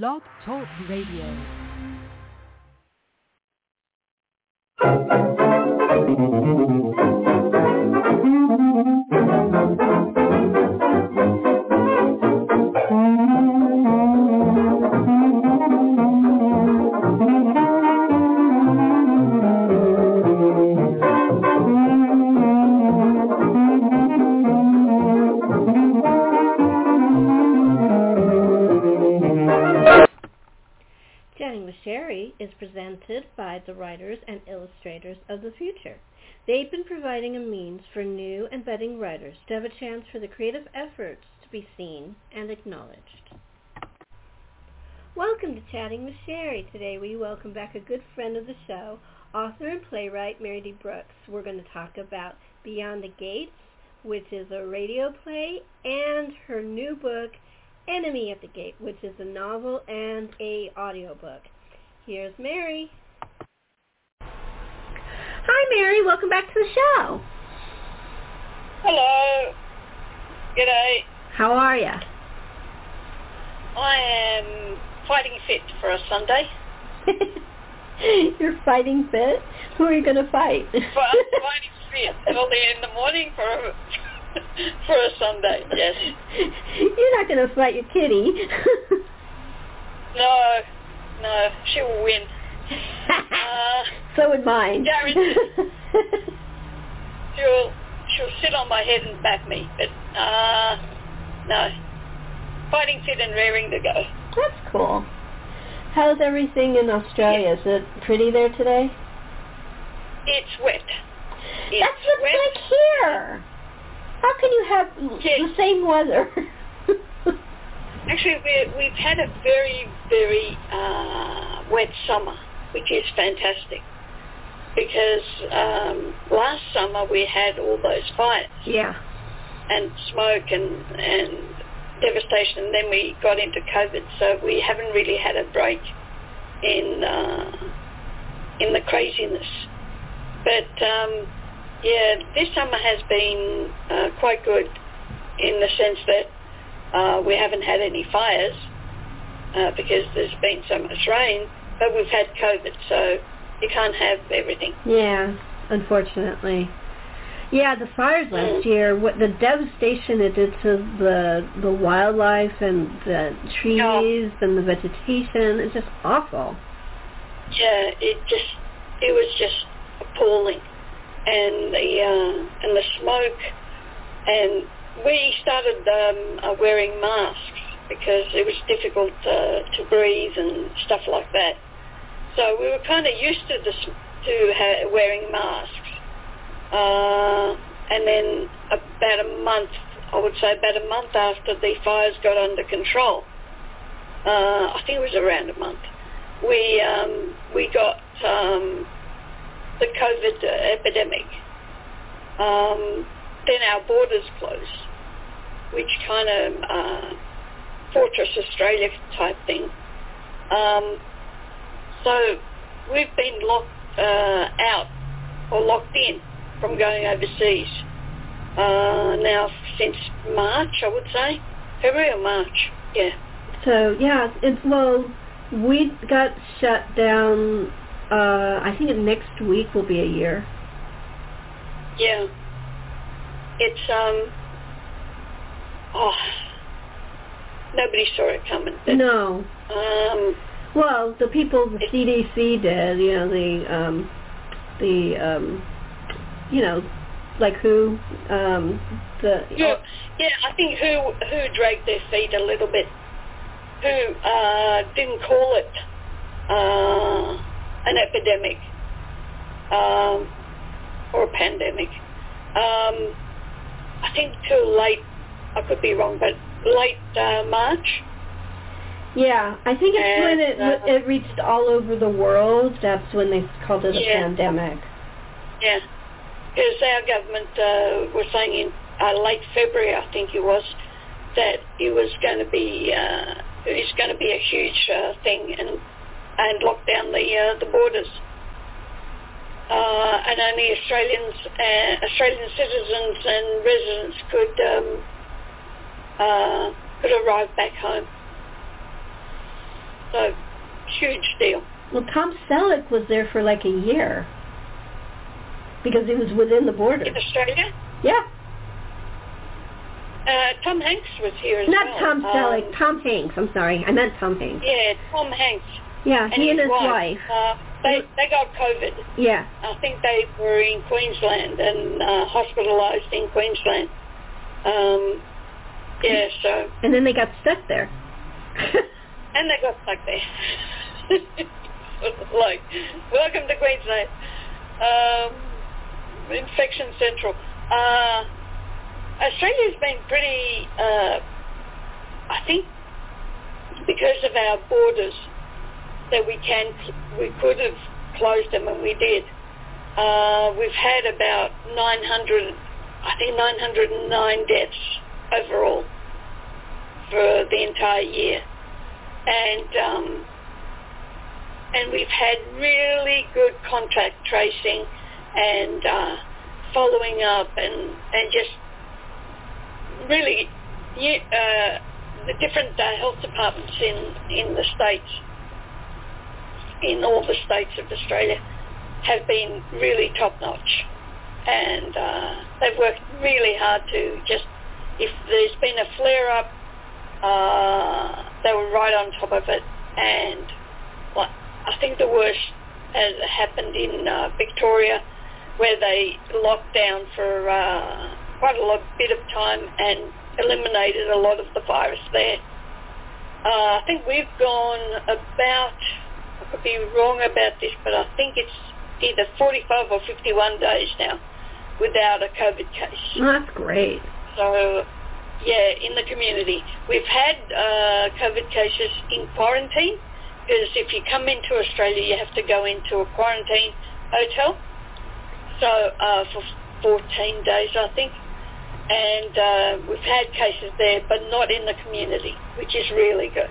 Blog Talk Radio. Chatting with Sherri is presented by the writers and illustrators of the future. They've been providing a means for new and budding writers to have a chance for the creative efforts to be seen and acknowledged. Welcome to Chatting with Sherri. Today we welcome back a good friend of the show, author and playwright Mary D. Brooks. We're going to talk about Beyond the Gates, which is a radio play, and her new book, Enemy at the Gate, which is a novel and a audiobook. Here's Mary. Hi, Mary. Welcome back to the show. Hello. G'day. How are you? I am fighting fit for a Sunday. You're fighting fit? Who are you going to fight? Fighting fit early in the morning for a Sunday, yes. You're not going to fight your kitty. No, she will win. So would mine. Guaranteed. She'll sit on my head and back me, but no. Fighting fit and rearing to go. That's cool. How's everything in Australia? Yes. Is it pretty there today? It's wet. That's what's wet. Like here. How can you have the same weather? Actually, we've had a very, very wet summer, which is fantastic. Because last summer we had all those fires. Yeah. And smoke and devastation. And then we got into COVID, so we haven't really had a break in the craziness. But... yeah, this summer has been quite good in the sense that we haven't had any fires because there's been so much rain, but we've had COVID, so you can't have everything. Yeah, unfortunately. Yeah, the fires last year, the devastation it did to the wildlife and the trees and the vegetation, it's just awful. Yeah, it was just appalling. And the smoke, and we started wearing masks because it was difficult to breathe and stuff like that. So we were kind of used to this, wearing masks. And then about a month after the fires got under control, I think it was around a month, we got the COVID epidemic. Then our borders closed, which kind of Fortress Australia type thing. So we've been locked in from going overseas now since March, I would say. February or March, yeah. So, yeah, we got shut down. I think next week will be a year. Yeah. It's, nobody saw it coming. No. The people, the CDC did, you know, like WHO, I think WHO dragged their feet a little bit, WHO didn't call it, an epidemic or a pandemic. I think till late, I could be wrong, but late March. Yeah, I think it's when it reached all over the world. That's when they called it a pandemic. Yeah, because our government was saying in late February, I think it was, that it was going to be a huge thing and lock down the borders, and only Australian citizens and residents could arrive back home. So, huge deal. Well, Tom Selleck was there for like a year because he was within the border. In Australia? Yeah. Tom Hanks was here as well. Not Tom Selleck, Tom Hanks. I'm sorry. I meant Tom Hanks. Yeah, Tom Hanks. Yeah, and he and his wife. They got COVID. Yeah. I think they were in Queensland and hospitalised in Queensland. Yeah, so. And then they got stuck there. And they got stuck there. Like, welcome to Queensland. Infection Central. Australia's been pretty, I think, because of our borders that we could have closed them, and we did. We've had about 909 deaths overall for the entire year, and we've had really good contact tracing and following up and just. Really, the different health departments in the states, in all the states of Australia, have been really top-notch. And they've worked really hard to just, if there's been a flare-up, they were right on top of it. And well, I think the worst has happened in Victoria, where they locked down for... quite a lot bit of time and eliminated a lot of the virus there. I think we've gone about, I could be wrong about this, but I think it's either 45 or 51 days now without a COVID case. That's great. So, yeah, in the community. We've had COVID cases in quarantine, because if you come into Australia, you have to go into a quarantine hotel. So, for 14 days, I think. And we've had cases there, but not in the community, which is really good.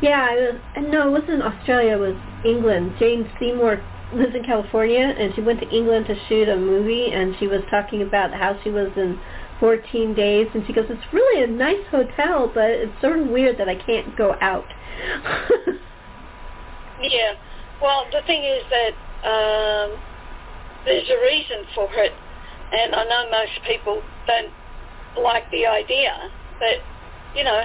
Yeah, it wasn't Australia, it was England. Jane Seymour lives in California, and she went to England to shoot a movie, and she was talking about how she was in 14 days, and she goes, it's really a nice hotel, but it's sort of weird that I can't go out. Yeah, well, the thing is that there's a reason for it. And I know most people don't like the idea, but, you know...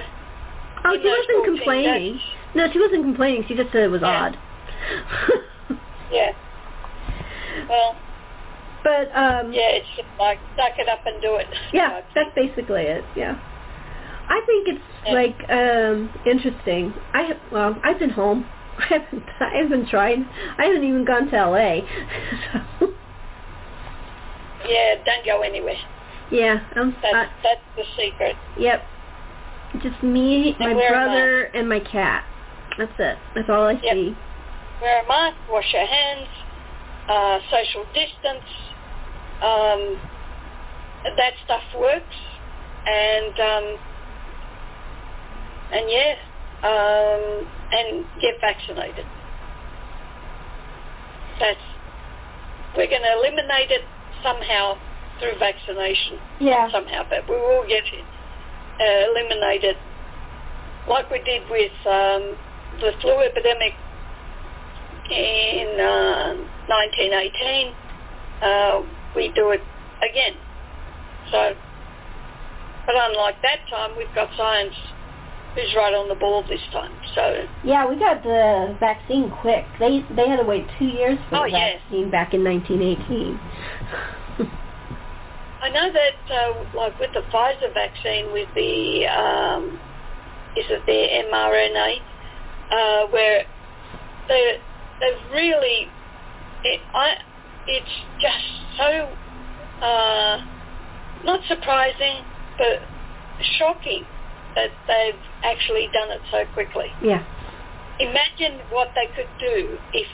Oh, she wasn't complaining. Days. No, she wasn't complaining. She just said it was odd. Yeah. Well... But, yeah, it's just like, suck it up and do it. Yeah, that's basically it, yeah. I think it's, interesting. I've been home. I haven't tried. I haven't even gone to L.A., so... Yeah, don't go anywhere. Yeah. That's the secret. Yep. Just me, my brother, and my cat. That's it. That's all I see. Wear a mask, wash your hands, social distance. That stuff works. And get vaccinated. We're going to eliminate it somehow through vaccination. Yeah. Somehow, but we will get it eliminated, like we did with the flu epidemic in 1918. We do it again. So, but unlike that time, we've got science who's right on the ball this time. So. Yeah, we got the vaccine quick. They had to wait 2 years for the vaccine back in 1918. I know that, like with the Pfizer vaccine, with the, is it the mRNA, where they've really, it's just so, not surprising, but shocking that they've actually done it so quickly. Yeah. Imagine what they could do if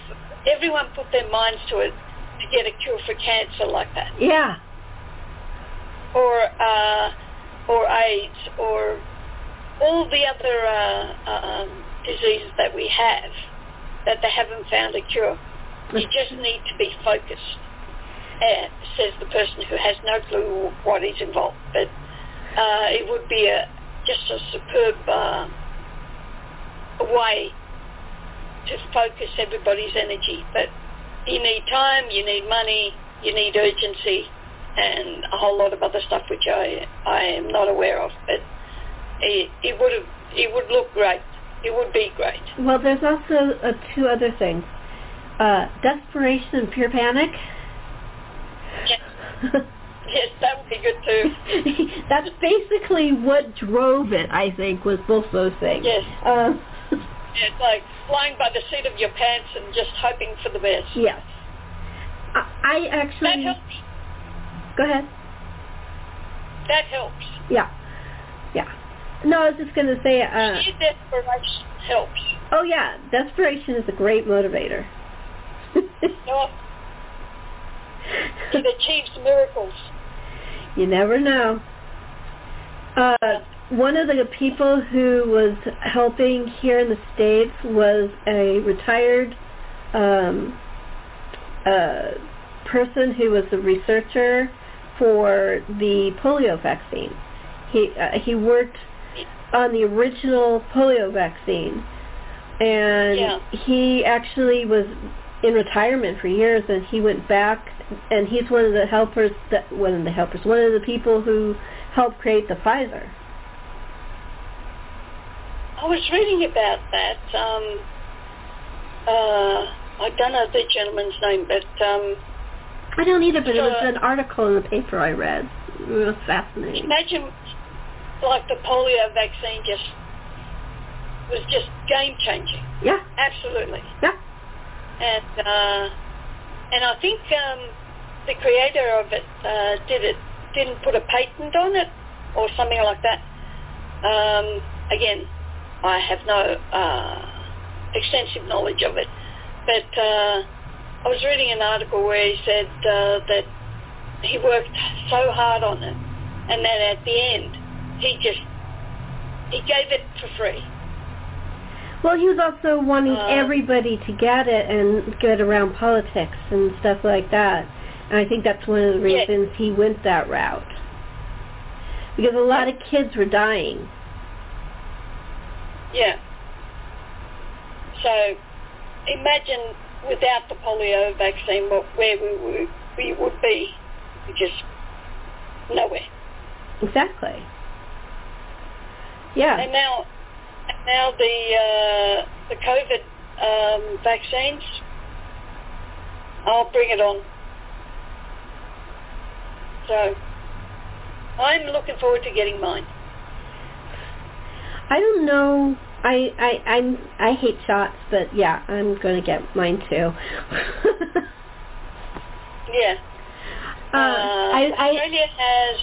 everyone put their minds to it, to get a cure for cancer like that. Yeah. Or AIDS, or all the other diseases that we have that they haven't found a cure. You just need to be focused, says the person who has no clue what is involved. But it would be just a superb way to focus everybody's energy. But you need time, you need money, you need urgency, and a whole lot of other stuff which I am not aware of. But it would look great. It would be great. Well, there's also two other things. Desperation and pure panic. Yes. Yes, that would be good too. That's basically what drove it, I think, was both those things. Yes. It's like flying by the seat of your pants and just hoping for the best. Yes. I actually... That helps. Go ahead. That helps. Yeah. Yeah. No, I was just going to say... desperation helps. Oh, yeah. Desperation is a great motivator. No. It achieves miracles. You never know. One of the people who was helping here in the States was a retired person who was a researcher for the polio vaccine. He worked on the original polio vaccine, and he actually was in retirement for years, and he went back, and he's one of the people who helped create the Pfizer. I was reading about that. I don't know the gentleman's name, but... I don't either, but it was an article in the paper I read. It was fascinating. Imagine, like, the polio vaccine was just game-changing. Yeah. Absolutely. Yeah. And I think the creator of it didn't put a patent on it or something like that. Again, I have no extensive knowledge of it, but I was reading an article where he said that he worked so hard on it, and that at the end he gave it for free. Well, he was also wanting everybody to get it and get around politics and stuff like that. And I think that's one of the reasons he went that route. Because a lot of kids were dying. Yeah. So imagine without the polio vaccine where we would be. Just nowhere. Exactly. Yeah. And now the COVID vaccines, I'll bring it on. So I'm looking forward to getting mine. I don't know. I hate shots, but yeah, I'm going to get mine too. Yeah. Australia has.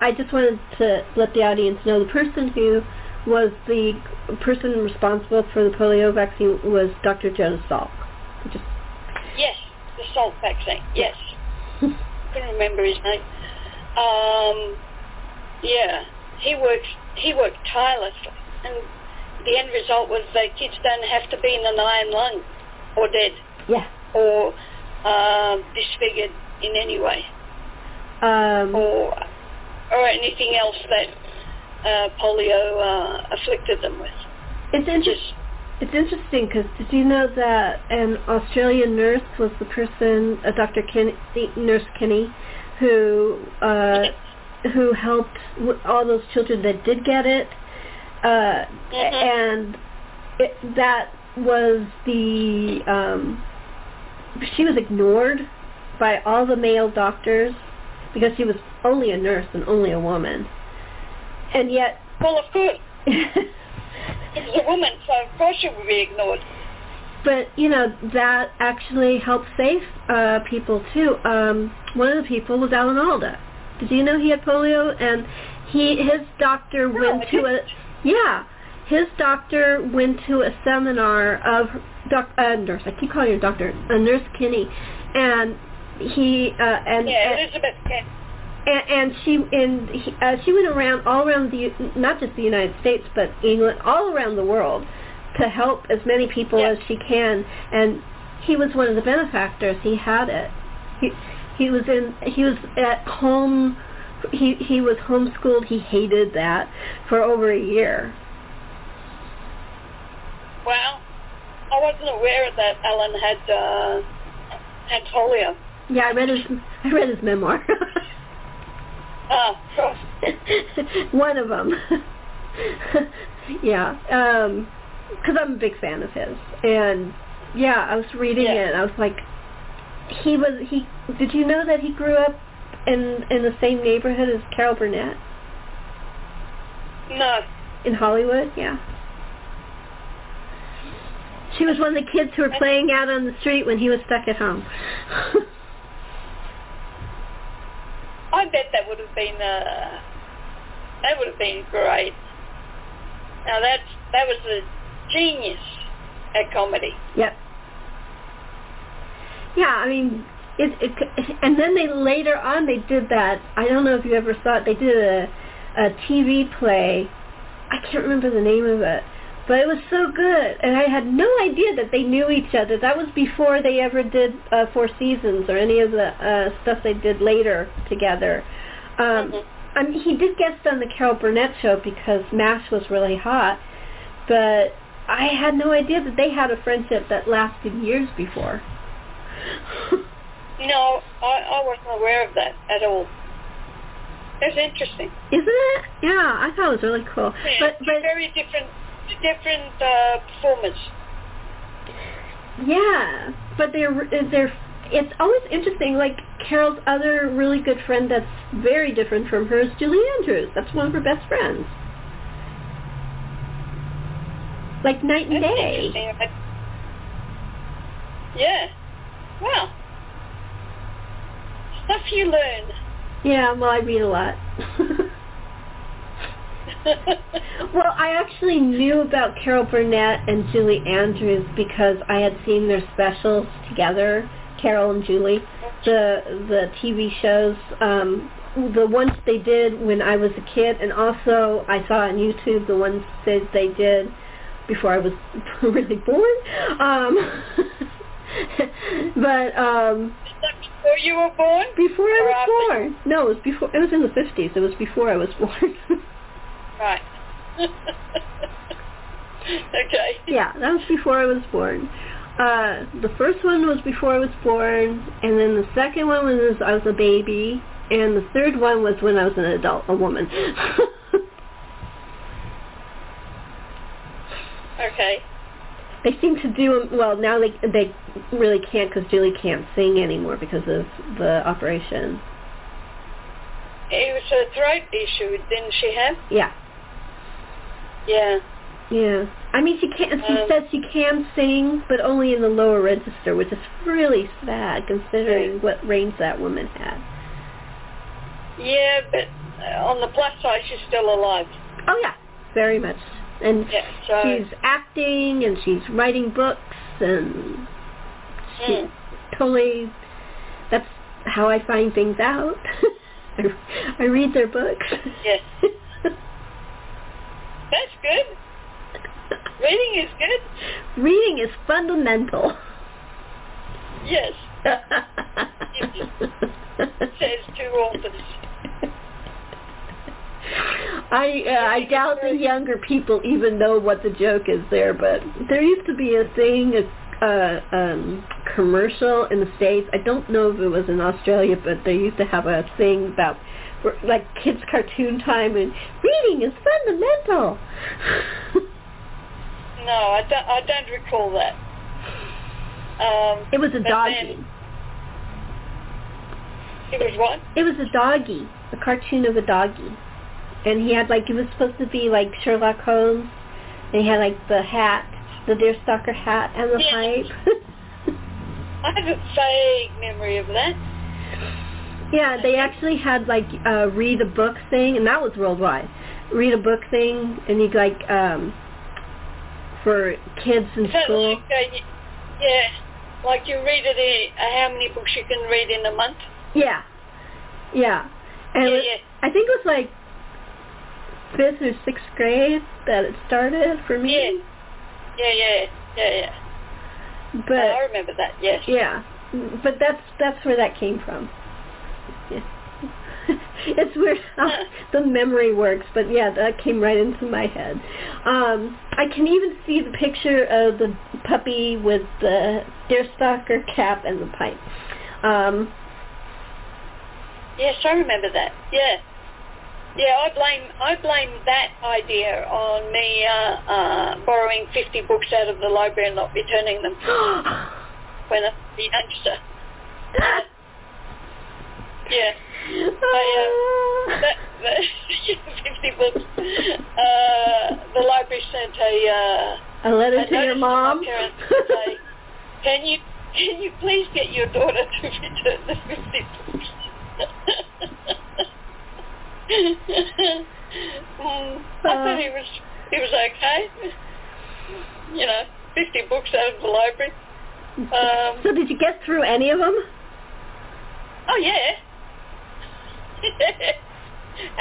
I just wanted to let the audience know the person who was the person responsible for the polio vaccine was Dr. Jonas Salk. Yes, the Salk vaccine, yes. I couldn't remember his name. He worked tirelessly, and the end result was that kids don't have to be in an iron lung or dead or disfigured in any way or anything else that polio afflicted them with. It's interesting because did you know that an Australian nurse was the person, Dr. Kenny, Nurse Kenny, who helped all those children that did get it, and that was the she was ignored by all the male doctors because she was only a nurse and only a woman. And yet... Well, of course. It's a woman, so of course she would be ignored. But, you know, that actually helped save people, too. One of the people was Alan Alda. Did you know he had polio? And his doctor his doctor went to a seminar of... nurse. I keep calling her doctor. Nurse Kenny. And he... Elizabeth Kenny. And she went around all around not just the United States but England, all around the world to help as many people as she can. And he was one of the benefactors. He had it. He was at home. He was homeschooled. He hated that for over a year. wasn't aware that Ellen had polio. Yeah, I read his memoir. Oh, of course. One of them. Yeah, because I'm a big fan of his, and yeah, I was reading it, and I was like, did you know that he grew up in the same neighborhood as Carol Burnett? No. In Hollywood, yeah. She was one of the kids who were playing out on the street when he was stuck at home. I bet that would have been great. Now that was a genius at comedy. Yep. Yeah, I mean, it and then they later on they did that. I don't know if you ever saw it. They did a TV play. I can't remember the name of it, but it was so good, and I had no idea that they knew each other. That was before they ever did Four Seasons or any of the stuff they did later together. I mean, he did guest on the Carol Burnett show because MASH was really hot, but I had no idea that they had a friendship that lasted years before. No, I wasn't aware of that at all. That's interesting. Isn't it? Yeah, I thought it was really cool. Yeah, but very different performance. Yeah, but they're. It's always interesting, like Carol's other really good friend that's very different from her is Julie Andrews. That's one of her best friends. Like night and day. Yeah. Wow. Stuff you learn. Yeah, well, I read a lot. Well, I actually knew about Carol Burnett and Julie Andrews because I had seen their specials together. Carol and Julie, the TV shows, the ones they did when I was a kid, and also I saw on YouTube the ones that they did before I was really born. But before you were born? Before I was born. No, it was before. It was in the 50s. It was before I was born. Right. Okay. Yeah, that was before I was born. The first one was before I was born, and then the second one was I was a baby, and the third one was when I was an adult, a woman. Okay. They seem to do, well, now they really can't because Julie can't sing anymore because of the operation. It was a throat issue, didn't she have? Yeah. Yeah. Yeah. I mean, she can't. She says she can sing, but only in the lower register, which is really sad considering what range that woman had. Yeah, but on the plus side, she's still alive. Oh, yeah. Very much. And she's acting, and she's writing books, and she's totally... That's how I find things out. I read their books. Yes. That's good. Reading is good. Reading is fundamental. Yes. Says two authors. I doubt the younger people even know what the joke is there, but there used to be a thing, commercial in the States. I don't know if it was in Australia, but they used to have a thing about like kids' cartoon time and reading is fundamental. No, I don't recall that. It was a doggy. It was what? It was a doggy, a cartoon of a doggy. And he had, like, it was supposed to be, like, Sherlock Holmes. And he had, like, the hat, the deerstalker hat, and the pipe. I have a vague memory of that. Yeah, they actually had, like, read a book thing, and that was worldwide. Read a book thing, and you'd, like, for kids in school. Like, yeah, like you read it, how many books you can read in a month? Yeah, yeah. And I think it was like 5th or 6th grade that it started for me. Yeah. But I remember that, yes. Yeah, but that's where that came from. Yeah. It's weird how the memory works, but yeah, that came right into my head. I can even see the picture of the puppy with the deerstalker cap and the pipe. Yes, I remember that. Yeah. Yeah, I blame that idea on me borrowing 50 books out of the library and not returning them when I was a youngster. Yeah. I 50 books. The library sent a letter to your mom. My parents to say, can you please get your daughter to return the 50 books? I thought he was okay. You know, 50 books out of the library. So did you get through any of them? Oh yeah,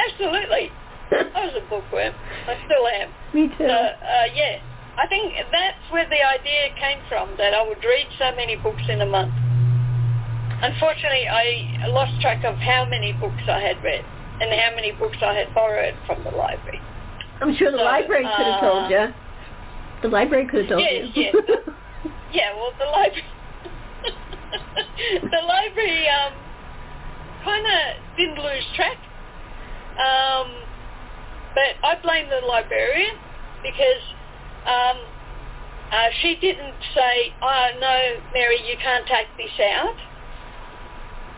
absolutely. I was a bookworm. I still am. Me too. So, yeah, I think that's where the idea came from, that I would read so many books in a month. Unfortunately, I lost track of how many books I had read and how many books I had borrowed from the library. I'm sure the library could have told you. The library could have told you. Yeah. Yeah, well, the library... the library kind of didn't lose track. But I blame the librarian because she didn't say, oh, no, Mary, you can't take this out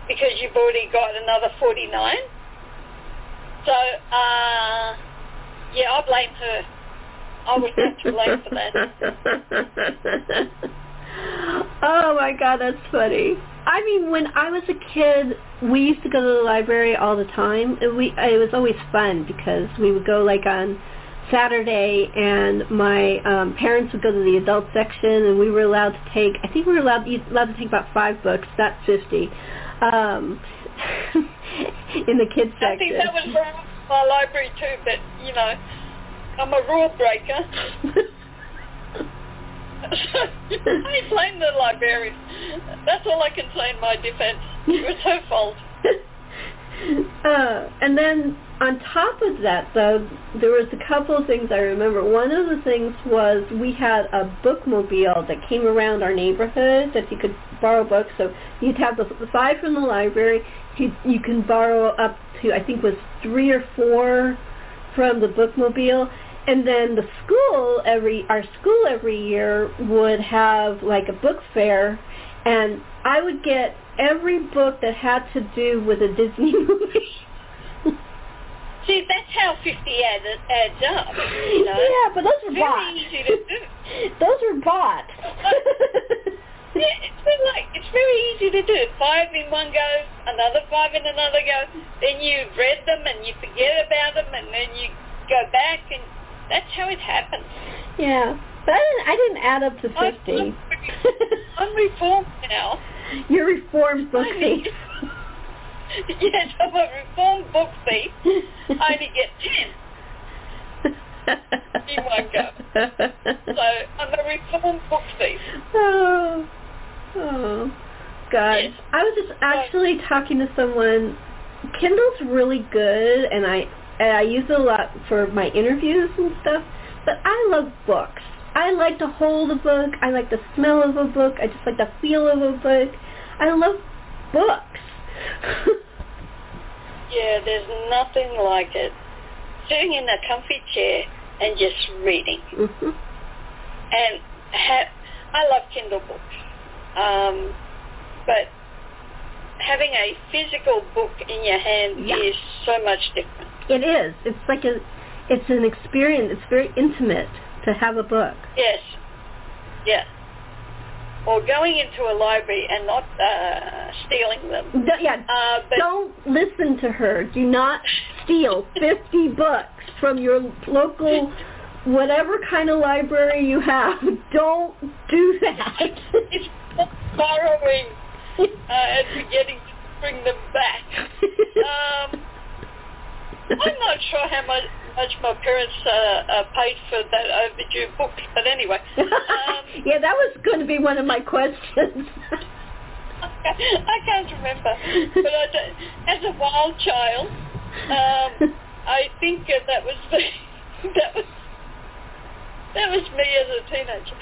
because you've already got another 49. So, yeah, I blame her. I was not to blame for that. Oh my God, that's funny. I mean, when I was a kid, we used to go to the library all the time. It was always fun because we would go like on Saturday, and my parents would go to the adult section, and we were allowed to take. I think we were allowed to take about 5 books, not 50, in the kids section. I think that was wrong with my library too, but you know, I'm a rule breaker. I blame the librarian. That's all I can say in my defense. It was her fault. And then on top of that, though, there was a couple of things I remember. One of the things was we had a bookmobile that came around our neighborhood that you could borrow books. So you'd have the 5 from the library. You can borrow up to, I think it was 3 or 4 from the bookmobile. And then the school, our school every year would have like a book fair, and I would get every book that had to do with a Disney movie. See, that's how 50 adds up, you know? Yeah, but those were bought. Very easy to do. Those were bought. Yeah, it's very easy to do. 5 in one go, another 5 in another go, then you read them and you forget about them, and then you go back and... That's how it happens. Yeah. But I didn't add up to 50. I'm reformed now. You're reformed book thief. Yes, I'm a reformed book thief. I only get 10. You won't go. So I'm a reformed book thief. Oh. God. Yes. I was just actually talking to someone. Kindle's really good, and I use it a lot for my interviews and stuff, but I love books. I like to hold a book. I like the smell of a book. I just like the feel of a book. I love books. Yeah, there's nothing like it. Sitting in a comfy chair and just reading. Mm-hmm. And I love Kindle books. But having a physical book in your hand is so much different. It is. It's like it's an experience. It's very intimate to have a book. Yes. Yeah. Or going into a library and not stealing them. Don't listen to her. Do not steal 50 books from your local, whatever kind of library you have. Don't do that. It's borrowing and forgetting to bring them back. I'm not sure how much my parents paid for that overdue book, but anyway. Yeah, that was going to be one of my questions. I can't remember. But as a wild child, I think that was me as a teenager.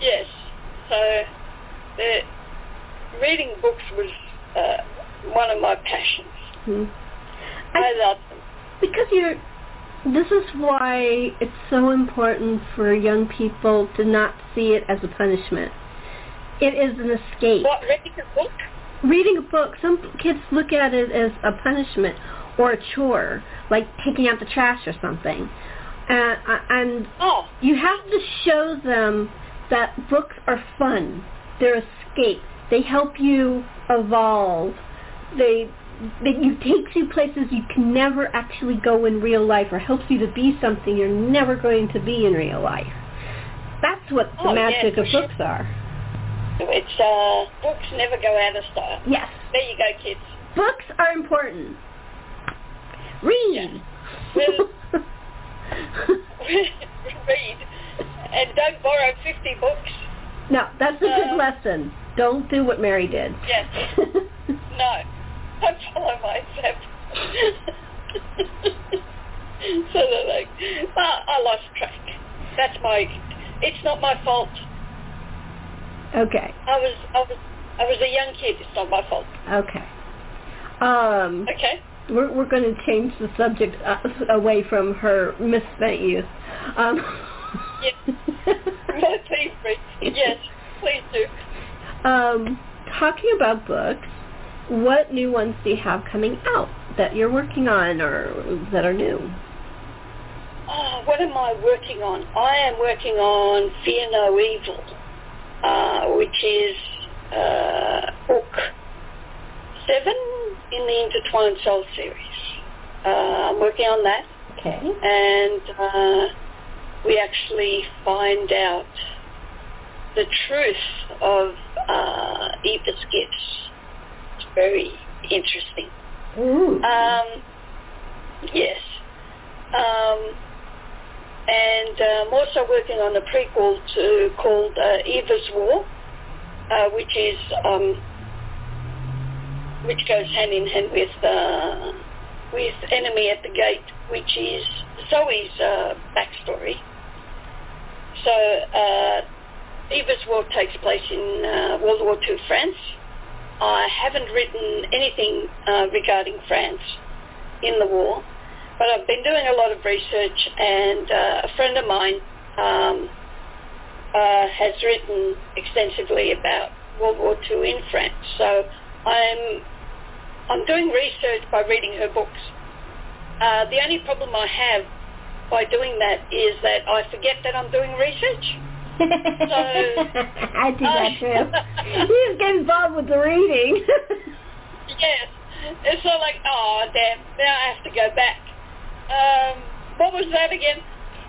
Yes. So reading books was one of my passions. Mm. I love them. Because this is why it's so important for young people to not see it as a punishment. It is an escape. What, reading a book? Reading a book. Some kids look at it as a punishment or a chore, like taking out the trash or something. And you have to show them that books are fun. They're escape. They help you evolve. It takes you places you can never actually go in real life, or helps you to be something you're never going to be in real life. That's what the magic of books are. It's books never go out of style. Yes. There you go, kids. Books are important. Read. Yeah. Well, read. And don't borrow 50 books. No, that's a good lesson. Don't do what Mary did. Yes. No. I follow my example. So they're like, I lost track. That's it's not my fault. Okay. I was a young kid. It's not my fault. Okay. Okay. We're going to change the subject away from her misspent youth. Yes. Yes, please do. Talking about books, what new ones do you have coming out that you're working on or that are new? Oh, what am I working on? I am working on Fear No Evil, which is book 7 in the Intertwined Soul series. I'm working on that. Okay. And we actually find out the truth of Eva's gifts. Very interesting. Ooh. Yes. And I'm also working on a prequel called Eva's War, which goes hand in hand with Enemy at the Gate, which is Zoe's backstory. So Eva's War takes place in World War II France. I haven't written anything regarding France in the war, but I've been doing a lot of research, and a friend of mine has written extensively about World War II in France. So I'm doing research by reading her books. The only problem I have by doing that is that I forget that I'm doing research. So, I do that too. You just get involved with the reading. Yes. It's not like, oh, damn, now I have to go back. What was that again?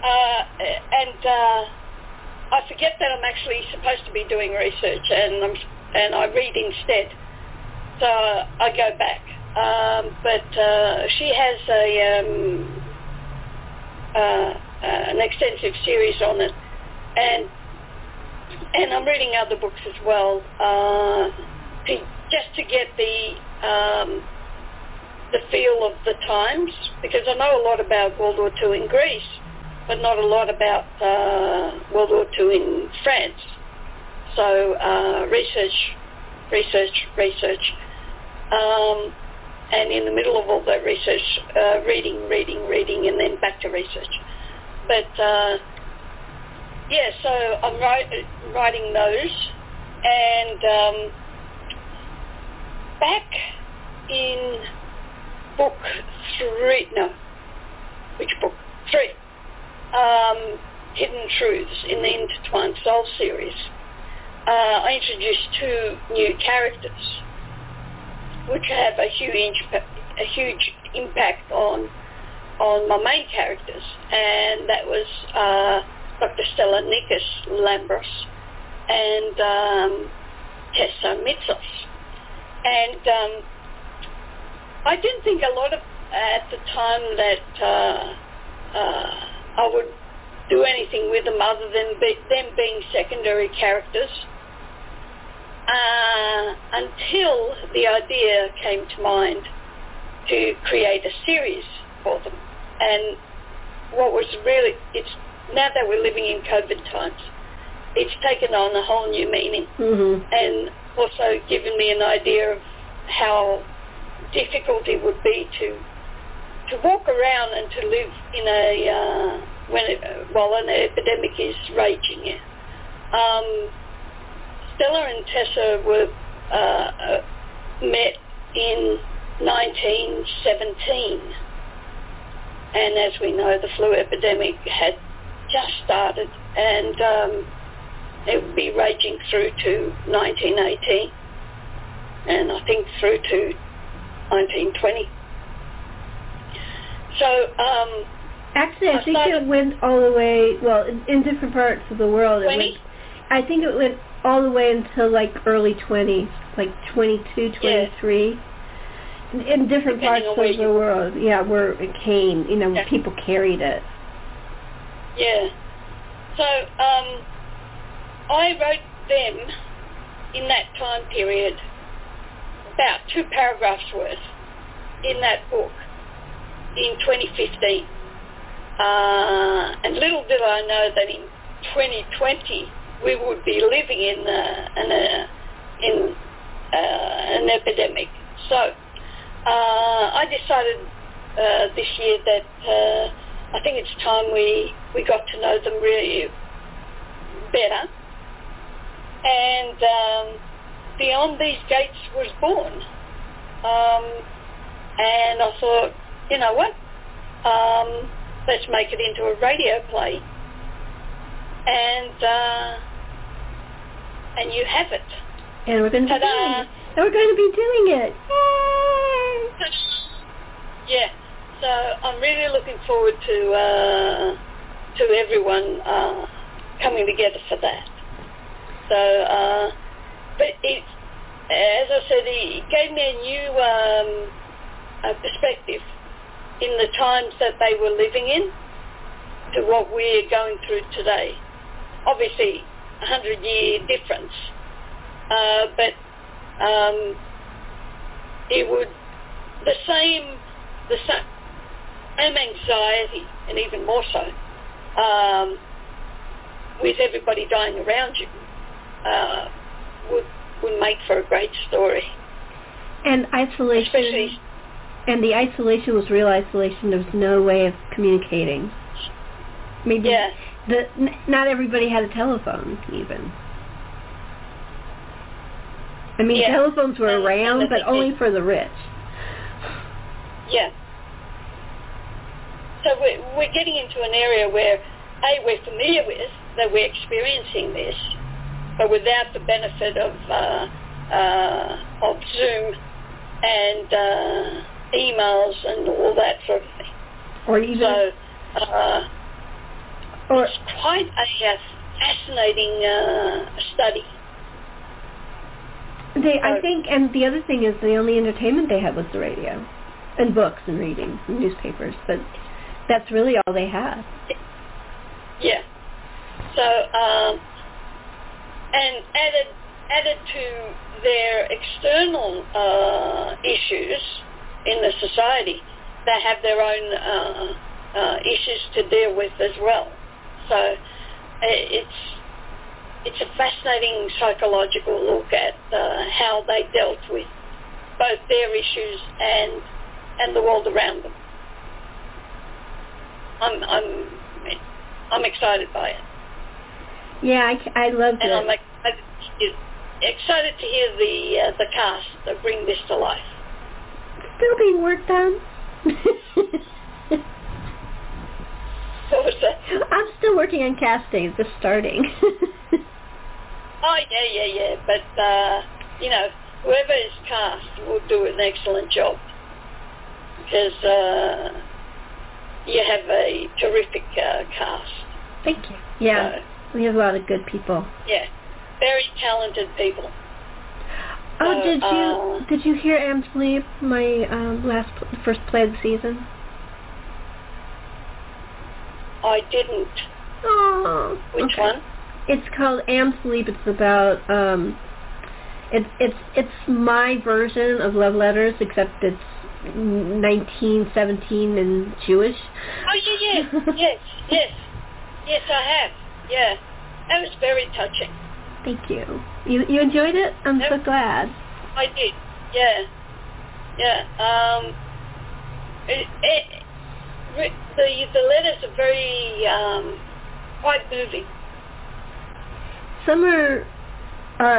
I forget that I'm actually supposed to be doing research, and I read instead. So I go back. But she has an extensive series on it. And I'm reading other books as well, just to get the feel of the times, because I know a lot about World War II in Greece, but not a lot about World War II in France. So research, and in the middle of all that research, reading, and then back to research. But yeah, so I'm writing those, and back in book three, Hidden Truths in the Intertwined Soul series, I introduced 2 new characters, which have a huge impact on my main characters, and that was Dr. Stella Nikos Lambros and Tessa Mitsos. And I didn't think a lot of at the time that I would do anything with them other than them being secondary characters until the idea came to mind to create a series for them. And what was really, it's now that we're living in COVID times, it's taken on a whole new meaning, and also given me an idea of how difficult it would be to walk around and to live in a while an epidemic is raging. Stella and Tessa were met in 1917, and as we know, the flu epidemic had just started, and it would be raging through to 1918, and I think through to 1920. So actually, I think it went all the way. Well, in different parts of the world, it went all the way until like early 20s, like 22, 23. Yeah. In different parts of the world, where it came, where people carried it. Yeah. So I wrote them in that time period about 2 paragraphs worth in that book in 2015. And little did I know that in 2020 we would be living in an epidemic. So I decided this year that I think it's time we got to know them really better. And Beyond These Gates was born. And I thought, you know what? Let's make it into a radio play. And you have it. And we're going to be doing it. Yay! Yeah. So I'm really looking forward to everyone coming together for that. So, but it, as I said, it gave me a new perspective in the times that they were living in to what we're going through today. Obviously, 100-year difference, but it would the same anxiety, and even more so, with everybody dying around you, would make for a great story. And isolation, especially, and the isolation was real isolation. There was no way of communicating. Maybe not everybody had a telephone, even. I mean, telephones were around, but only for the rich. Yeah. So we're getting into an area where, A, we're familiar with, that we're experiencing this, but without the benefit of Zoom and emails and all that sort of thing. Or even... So, it's quite a fascinating study. And the other thing is the only entertainment they had was the radio, and books and reading, and newspapers, but that's really all they had. Yeah. So, and added to their external issues in the society, they have their own issues to deal with as well. So it's a fascinating psychological look at how they dealt with both their issues and the world around them. I'm excited by it. Yeah, I love it. And I'm excited to hear the cast that bring this to life. Still being worked on. What was that? I'm still working on casting. Just starting. Oh yeah. But whoever is cast will do an excellent job because you have a terrific cast. Thank you. Yeah, so, we have a lot of good people. Yeah, very talented people. Oh, so, did you hear Amsleep? My first play of the season. I didn't. Oh. Which one? It's called Amsleep. It's about it's my version of Love Letters, except it's 19, 17 and Jewish? Oh, yeah, yeah. Yes, I have. Yeah. That was very touching. Thank you. You enjoyed it? I'm so glad. I did. Yeah. Yeah. The letters are very quite moving. Some are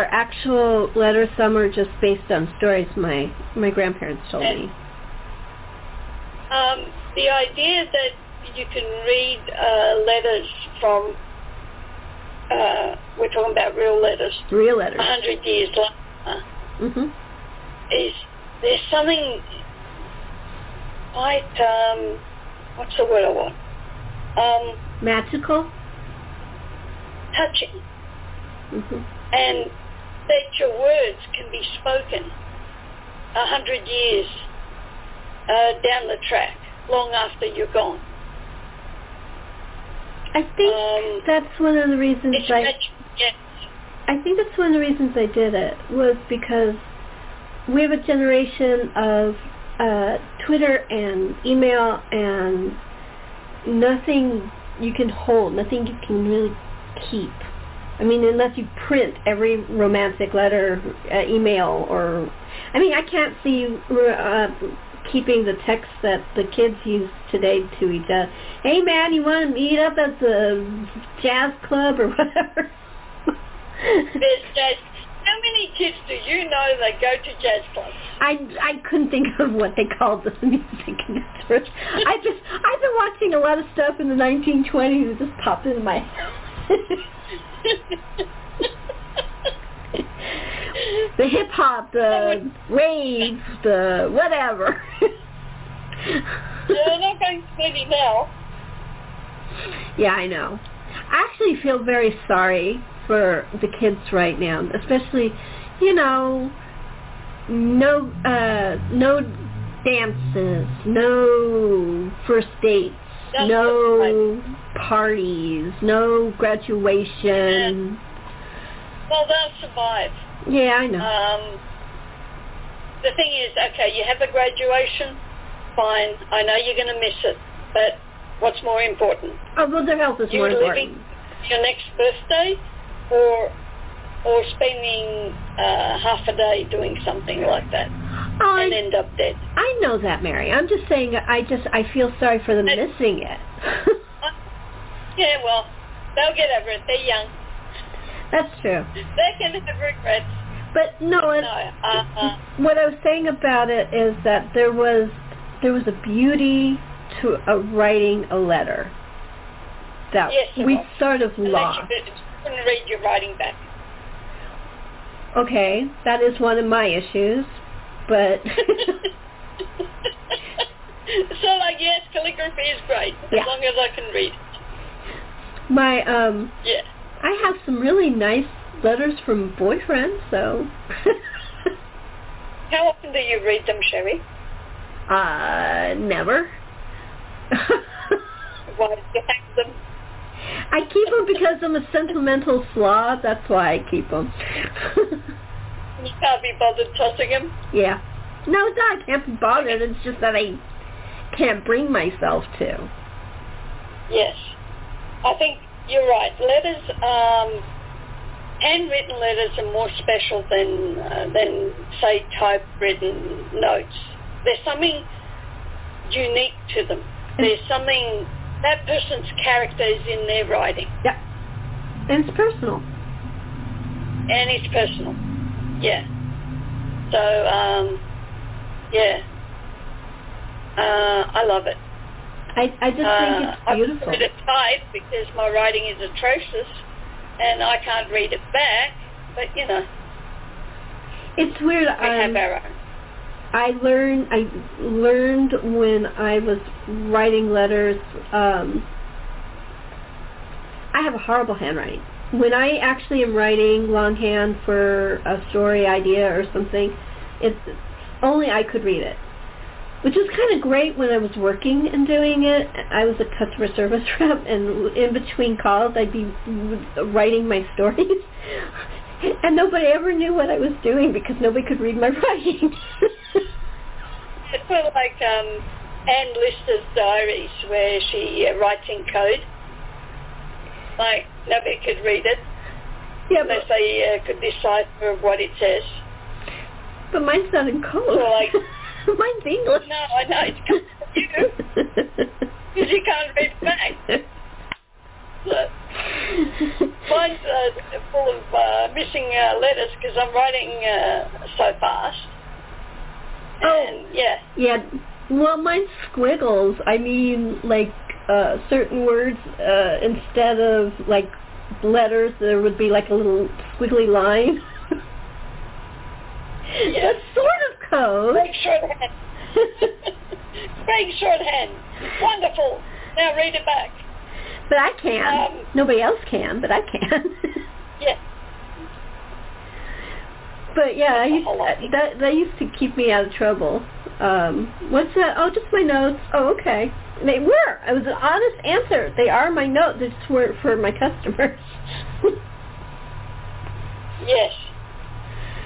actual letters. Some are just based on stories my grandparents told me. The idea that you can read letters from we're talking about real letters 100 years later. Mhm. Is there's something quite what's the word I want? Magical, touching. Mm-hmm. And that your words can be spoken 100 years down the track, long after you're gone. I think that's one of the reasons I think that's one of the reasons I did it, was because we have a generation of Twitter and email and nothing you can hold, nothing you can really keep. I mean, unless you print every romantic letter, email, or... I mean, I can't see keeping the texts that the kids use today to each other. Hey, man, you want to meet up at the jazz club or whatever? There's jazz. How many kids do you know that go to jazz clubs? I couldn't think of what they called the music in the church. I've been watching a lot of stuff in the 1920s. It just popped into my head. The hip hop, the rave, the whatever. They're not going steady now. Yeah, I know. I actually feel very sorry for the kids right now, especially, no dances, no first dates. That's no parties, no graduation. Yeah. Well, they'll survive. Yeah, I know. The thing is, okay, you have a graduation, fine. I know you're going to miss it, but what's more important? Oh, well, their health is more important. Your next birthday, or spending half a day doing something like that. Oh, and end up dead. I know that, Mary. I'm just saying I feel sorry for them missing it. Yeah, well, they'll get over it. They're young. That's true. They can have regrets. But what I was saying about it is that there was a beauty to writing a letter that we sort of lost. You couldn't read your writing back. Okay, that is one of my issues. But so yes, calligraphy is great as long as I can read. My I have some really nice letters from boyfriends. So how often do you read them, Sherri? Never. Why do you have them? I keep them because I'm a sentimental slob. That's why I keep them. You can't be bothered tossing them? Yeah. No, it's not I can't be bothered. It's just that I can't bring myself to. Yes. I think you're right. Letters, handwritten letters are more special than say, typewritten notes. There's something unique to them. There's something... That person's character is in their writing. Yeah. And it's personal. Yeah. So, I love it. I just think it's beautiful. I put it aside because my writing is atrocious and I can't read it back, but, It's weird. We have our own. I learned when I was writing letters, I have a horrible handwriting. When I actually am writing longhand for a story idea or something, it's only I could read it, which is kind of great when I was working and doing it. I was a customer service rep, and in between calls, I'd be writing my stories, and nobody ever knew what I was doing because nobody could read my writing. It's sort of like Anne Lister's diaries where she writes in code. Like, nobody could read it unless they could decipher what it says. But mine's not in code. So like, mine's English. No, I know. It's code for you. Because you can't read back. Mine's full of missing letters because I'm writing so fast. And, well, mine's squiggles. I mean, like, certain words, instead of, like, letters, there would be, like, a little squiggly line. Yes. That's sort of code. Great shorthand. Great shorthand. Wonderful. Now read it back. But I can. Nobody else can, but I can. Yeah. But yeah, that used to keep me out of trouble. What's that? Oh, just my notes. Oh, okay. And they were. It was an honest answer. They are my notes. They just weren't for my customers. Yes.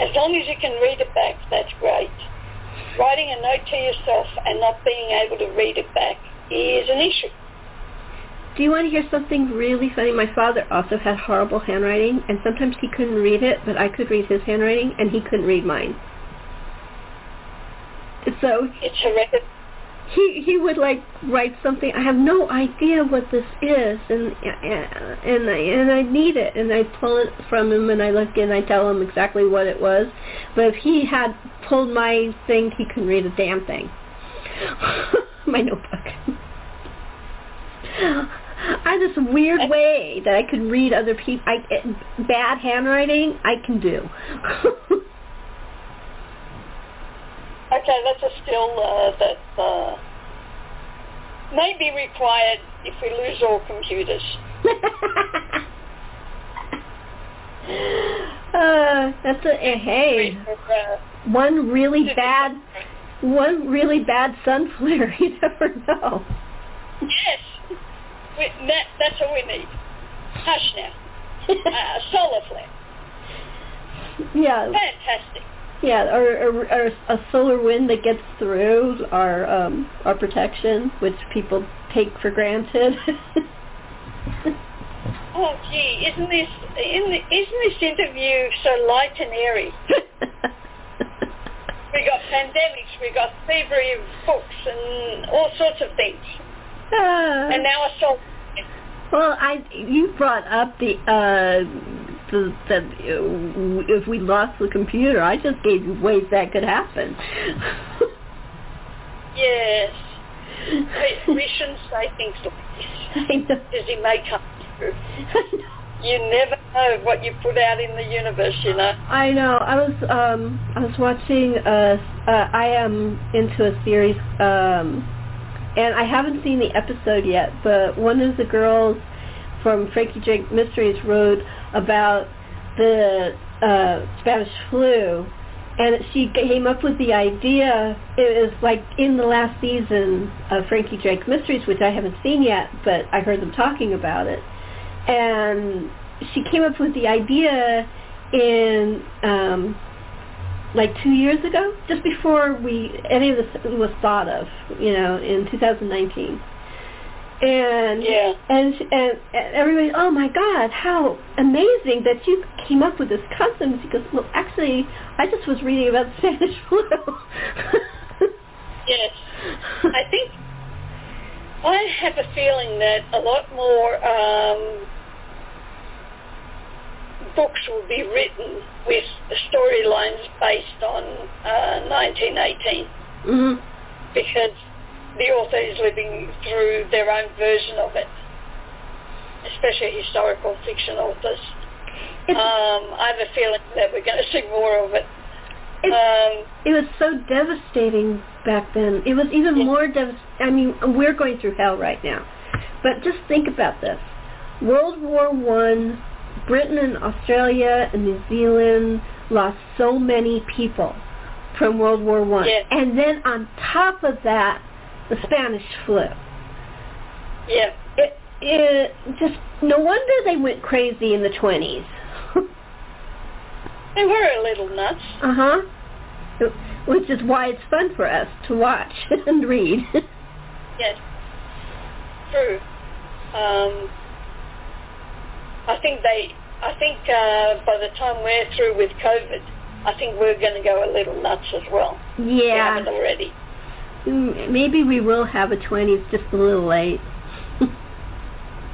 As long as you can read it back, that's great. Writing a note to yourself and not being able to read it back is an issue. Do you want to hear something really funny? My father also had horrible handwriting, and sometimes he couldn't read it, but I could read his handwriting, and he couldn't read mine. So it's horrific. He would, like, write something. I have no idea what this is, and I need it, and I pull it from him, and I look, and I tell him exactly what it was. But if he had pulled my thing, he couldn't read a damn thing. My notebook. I had this weird way that I could read other people. Bad handwriting, I can do. Okay, that's a skill that may be required if we lose all computers. One really bad sun flare, you never know. Yes. That's what we need. Hush now. Solar flare. Yeah. Fantastic. Yeah, or a solar wind that gets through our protection, which people take for granted. Oh, gee, isn't this interview so light and airy? We got pandemics, we got thievery of books, and all sorts of things. And now I saw. Well, you brought up the if we lost the computer, I just gave you ways that could happen. Yes, we shouldn't say things like this because it may come through. You never know what you put out in the universe, you know. I know. I was watching. I am into a series. And I haven't seen the episode yet, but one of the girls from Frankie Drake Mysteries wrote about the Spanish flu, and she came up with the idea. It was like in the last season of Frankie Drake Mysteries, which I haven't seen yet, but I heard them talking about it. And she came up with the idea in... like 2 years ago, just before any of this was thought of, you know, in 2019. And everybody, oh my God, how amazing that you came up with this custom. She goes, well, actually, I just was reading about the Spanish flu. Yes. I think I have a feeling that a lot more books will be written with storylines based on 1918 because the author is living through their own version of it, especially historical fiction authors. I have a feeling that we're going to see more of it. It was so devastating back then. It was even more devastating. I mean, we're going through hell right now. But just think about this. World War One. Britain and Australia and New Zealand lost so many people from World War I. Yes. And then on top of that, the Spanish flu. Yeah. It just, no wonder they went crazy in the 20s. They were a little nuts. Uh-huh. which is why it's fun for us to watch and read. Yes, true. I think by the time we're through with COVID, I think we're going to go a little nuts as well. Yeah. We haven't already. Maybe we will have a 20. It's just a little late.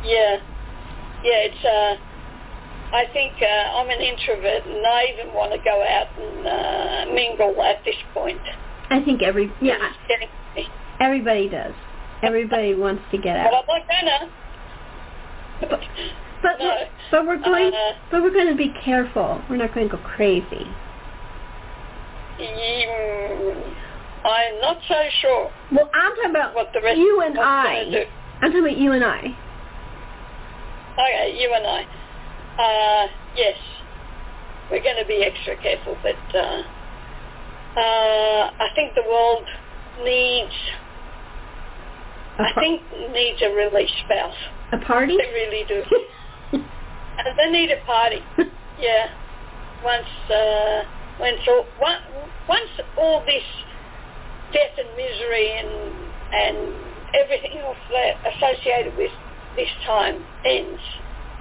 Yeah. Yeah, it's... I think I'm an introvert, and I even want to go out and mingle at this point. I think everybody does. Everybody wants to get out. But I'm not gonna. But we're going to be careful. We're not going to go crazy. I'm not so sure. Well, I'm talking about what the rest you and I. I'm talking about you and I. Okay, you and I. Yes, we're going to be extra careful, but I think the world needs a release valve. A party? They really do. And they need a party. Yeah. Once all this death and misery and everything else that associated with this time ends.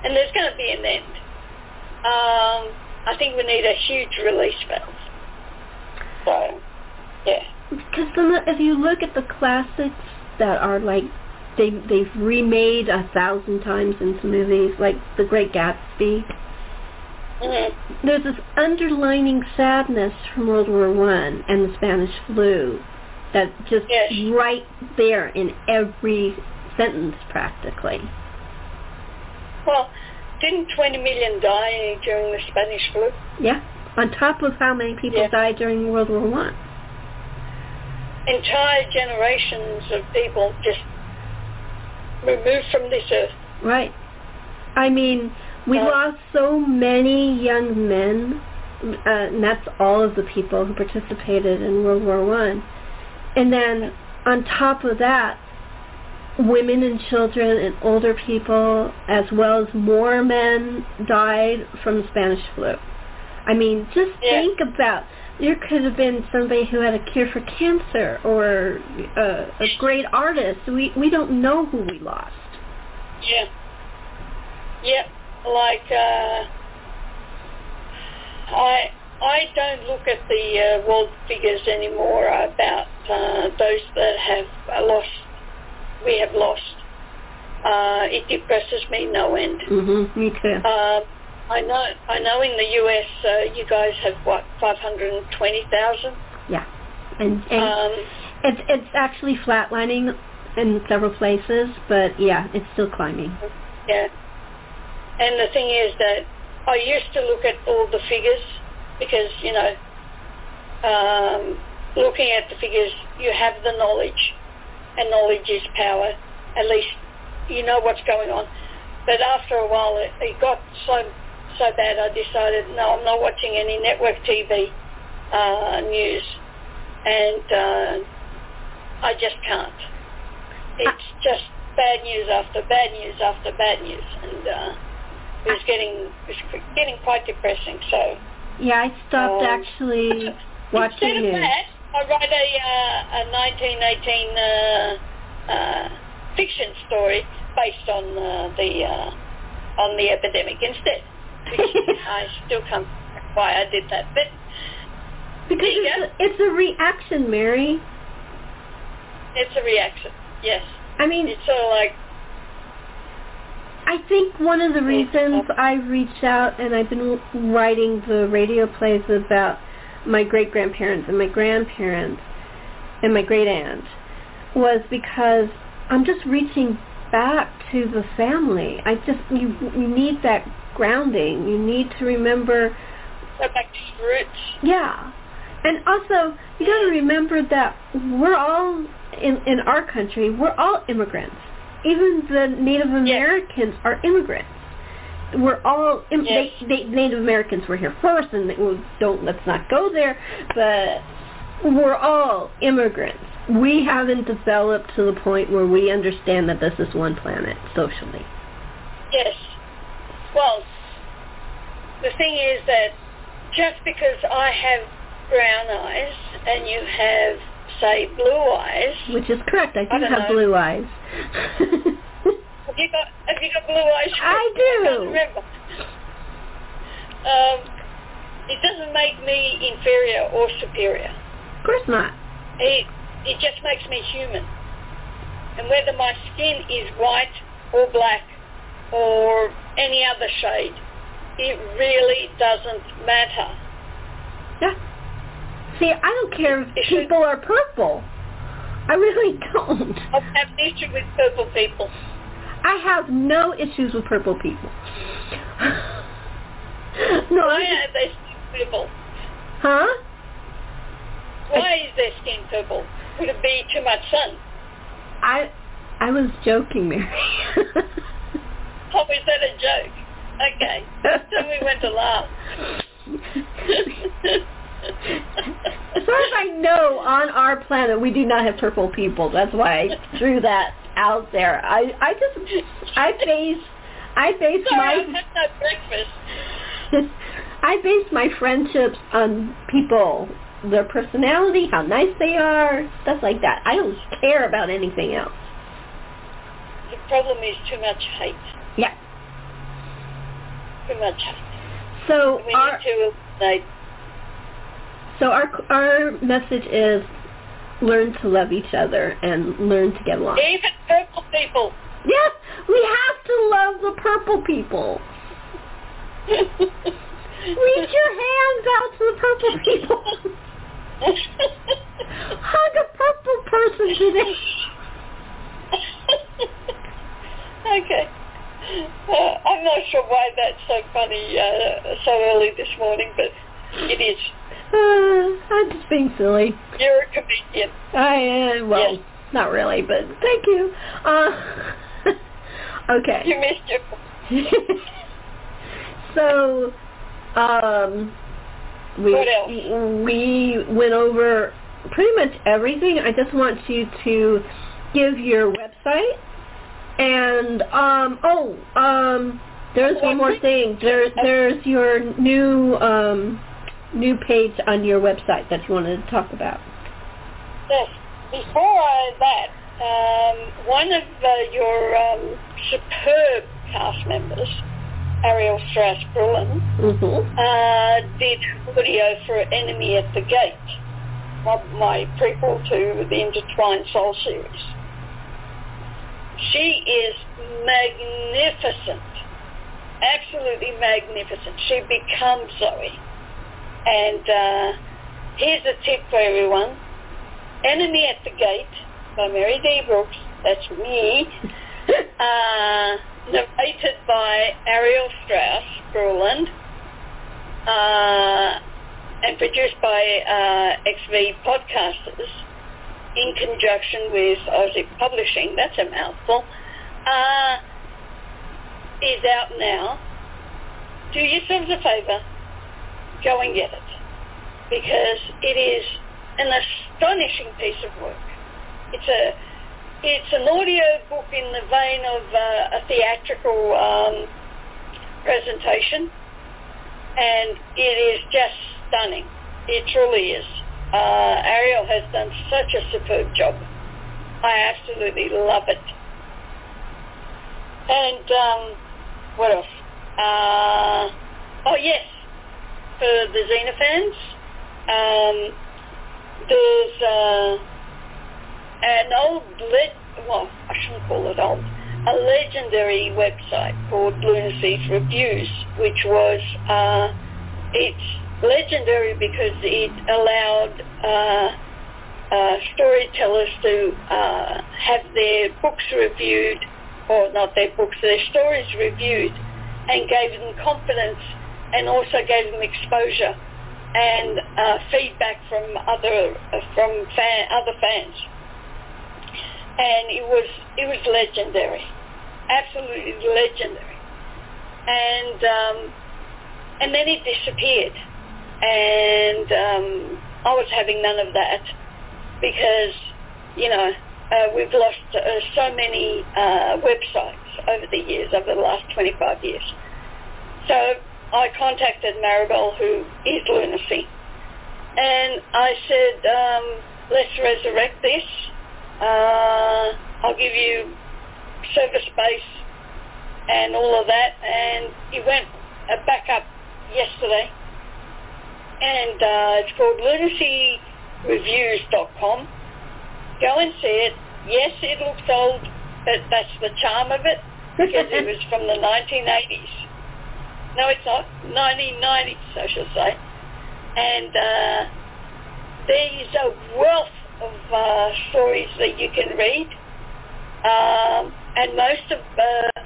And there's going to be an end. I think we need a huge release valve. So, yeah. Because if you look at the classics that are like, they've remade 1,000 times in some movies, like The Great Gatsby, mm-hmm. There's this underlining sadness from World War I and the Spanish flu that's just right there in every sentence practically. Well, didn't 20 million die during the Spanish flu? Yeah, on top of how many people died during World War I. Entire generations of people just removed from this earth. Right. I mean, we lost so many young men, and that's all of the people who participated in World War I. And then on top of that, women and children and older people, as well as more men, died from the Spanish flu. I mean, just think about, there could have been somebody who had a cure for cancer or a great artist. We don't know who we lost. Yeah. Yeah. Like, I don't look at the world figures anymore about those that have lost. We have lost. It depresses me no end. Mm-hmm, me too. I know. In the US, you guys have what, 520,000? Yeah, and it's actually flatlining in several places, but yeah, it's still climbing. Yeah. And the thing is that I used to look at all the figures because looking at the figures, you have the knowledge. And knowledge is power. At least you know what's going on. But after a while, it got so bad. I decided, no, I'm not watching any network TV news, and I just can't. It's just bad news after bad news after bad news, and it's getting quite depressing. So yeah, I stopped actually watching news. I write a 1918 fiction story based on the epidemic instead. I still can't remember why I did that, but because it's a reaction, Mary. It's a reaction. Yes. I mean, it's sort of like. I think one of the reasons I reached out, and I've been writing the radio plays about my great-grandparents and my grandparents and my great-aunt, was because I'm just reaching back to the family. You need that grounding. You need to remember. Go back to your roots. Yeah. And also, you got to remember that we're all, in our country, we're all immigrants. Even the Native Americans are immigrants. We're all Native Americans were here first, and let's not go there. But we're all immigrants. We haven't developed to the point where we understand that this is one planet socially. Yes. Well, the thing is that just because I have brown eyes and you have, say, blue eyes. Which is correct. I do have blue eyes. have you got blue eyes? I do. I can't remember. It doesn't make me inferior or superior. Of course not. It just makes me human. And whether my skin is white or black or any other shade, it really doesn't matter. Yeah. See, I don't care if people are purple. I really don't. I have an issue with purple people. I have no issues with purple people. Why are their skin purple? Huh? Why is their skin purple? Would it be too much sun? I was joking, Mary. Oh, is that a joke? Okay. Then we went to laugh. As far as I know, on our planet, we do not have purple people. That's why I threw that out there. I base my friendships on people, their personality, how nice they are, stuff like that. I don't care about anything else. The problem is too much hate. Yeah. Too much hate. So we need to like. So our message is learn to love each other and learn to get along. Even purple people. Yes, we have to love the purple people. Reach your hands out to the purple people. Hug a purple person today. Okay. I'm not sure why that's so funny so early this morning, but it is. I'm just being silly. You're a comedian. I am. Well, yes. Not really, but thank you. Okay. You missed your... So, we went over pretty much everything. I just want you to give your website. And, there's one more thing. There's your new page on your website that you wanted to talk about. Yes. Before that, one of your superb cast members, Ariel Strauss Breland, did audio for Enemy at the Gate, my prequel to the Intertwined Soul series. She is magnificent, absolutely magnificent. She becomes Zoe. And here's a tip for everyone. Enemy at the Gate by Mary D. Brooks, that's me, narrated by Ariel Strauss Breland, and produced by XV Podcasters in conjunction with Aussie Publishing. That's a mouthful. Is out now. Do yourselves a favour. Go and get it, because it is an astonishing piece of work. It's an audio book in the vein of a theatrical presentation, and it is just stunning. It truly is. Ariel has done such a superb job. I absolutely love it. And what else? Yes, for the Xenophans, there's... an old, I shouldn't call it old, a legendary website called Lunacy's Reviews, which was, it's legendary because it allowed storytellers to have their books reviewed, or not their books, their stories reviewed, and gave them confidence and also gave them exposure and feedback from other fans. And it was legendary, absolutely legendary. And then it disappeared, and I was having none of that because we've lost so many websites over the years, over the last 25 years. So I contacted Maribel, who is Lunacy, And I said, let's resurrect this. I'll give you server space and all of that. And he went back up yesterday. And it's called LunacyReviews.com. Go and see it. Yes, it looks old, but that's the charm of it, because it was from the 1980s. No, it's not. 1990s, I should say. And there's a wealth of stories that you can read. And most of,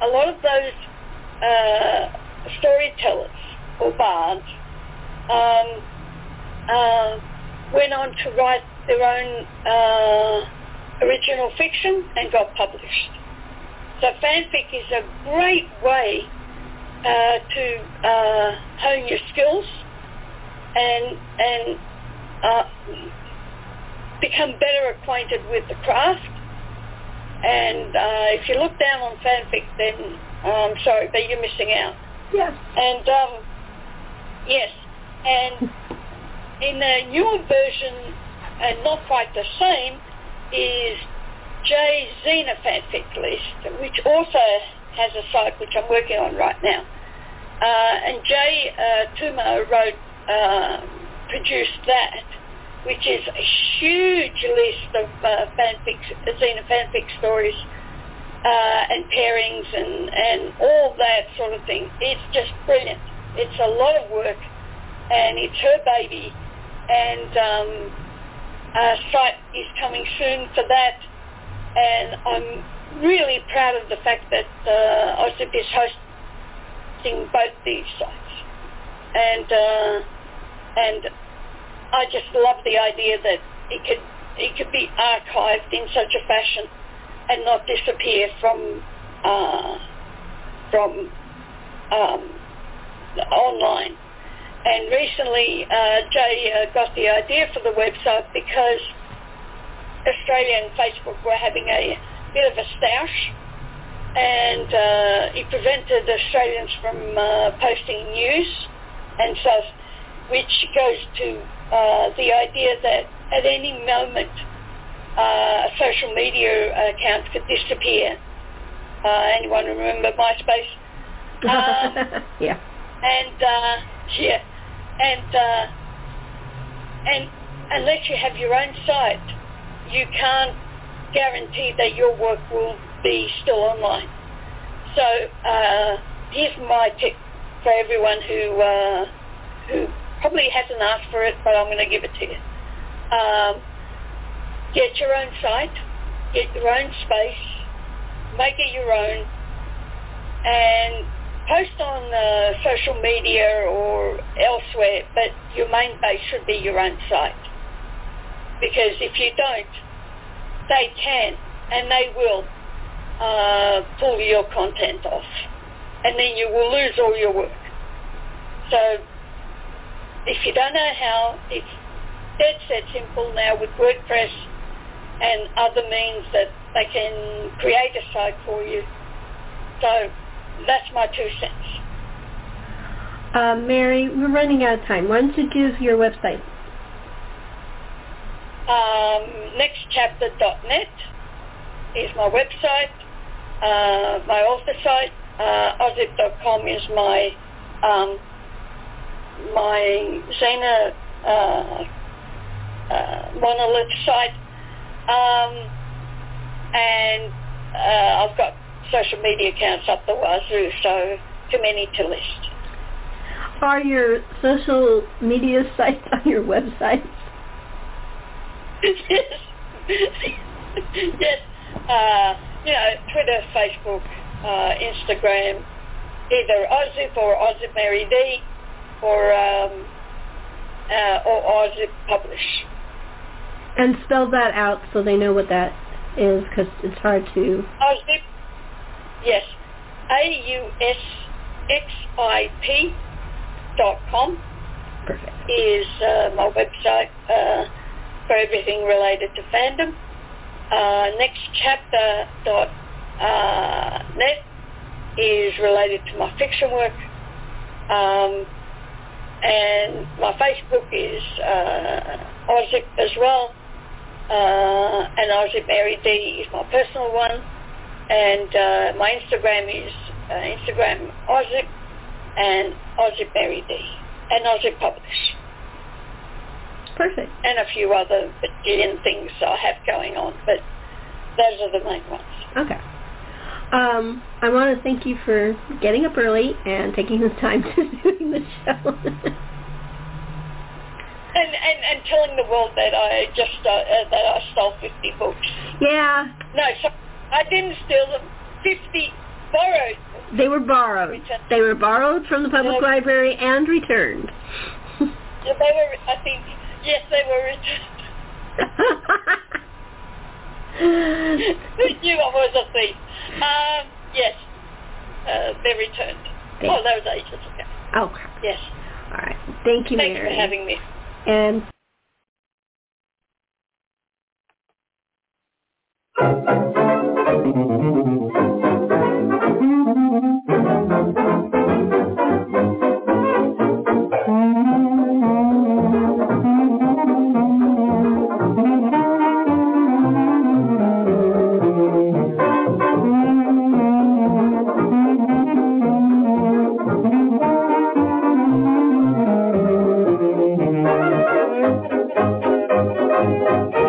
a lot of those storytellers or bards went on to write their own original fiction and got published. So fanfic is a great way to hone your skills and become better acquainted with the craft. And if you look down on fanfic, then I'm sorry, but you're missing out. Yes. And yes, and in a newer version, and not quite the same, is Jay Zena fanfic list, which also has a site which I'm working on right now. And Jay Tuma wrote, produced that, which is a huge list of fanfic, Xena fanfic stories and pairings and all that sort of thing. It's just brilliant. It's a lot of work, and it's her baby, and a site is coming soon for that, and I'm really proud of the fact that AUSXIP is hosting both these sites, and I just love the idea that it could be archived in such a fashion and not disappear from online. And recently, Jay got the idea for the website because Australia and Facebook were having a bit of a stoush, and it prevented Australians from posting news and stuff, which goes to the idea that at any moment a social media account could disappear. Anyone remember MySpace? Yeah. And unless you have your own site, you can't guarantee that your work will be still online. So here's my tip for everyone who probably hasn't asked for it, but I'm going to give it to you. Get your own site, get your own space, make it your own, and post on social media or elsewhere, but your main base should be your own site. Because if you don't, they can, and they will pull your content off, and then you will lose all your work. So if you don't know how, it's dead set simple now with WordPress and other means that they can create a site for you. So that's my 2 cents. Mary, we're running out of time. Why don't you give your website? Nextchapter.net is my website. My author site, AUSXIP.com is my my Xena monolith site, and I've got social media accounts up the wazoo, so too many to list. Are your social media sites on your website? Yes. Yes. Twitter, Facebook, Instagram, either AUSXIP or AUSXIP Mary D, or AUSXIP Publish. And spell that out so they know what that is, because it's hard to... AUSXIP, yes, AUSXIP.com is my website for everything related to fandom. Nextchapter.net is related to my fiction work. And my Facebook is AUSXIP as well. And AUSXIP Mary D. is my personal one. And my Instagram is Instagram AUSXIP and AUSXIP Mary D. And AUSXIP Publish. Perfect. And a few other bajillion things I have going on, but those are the main ones. Okay. I want to thank you for getting up early and taking the time to doing the show. and telling the world that I just that I stole 50 books. Yeah. No, so I didn't steal them. 50 borrowed. They were borrowed. Returned. They were borrowed from the public library and returned. They were, I think, yes, they were returned. Who knew I was a thief? Yes. They're returned. Thanks. Oh, that was ages ago. Okay. Yes. All right. Thank you, Mary. Thank you for having me. And...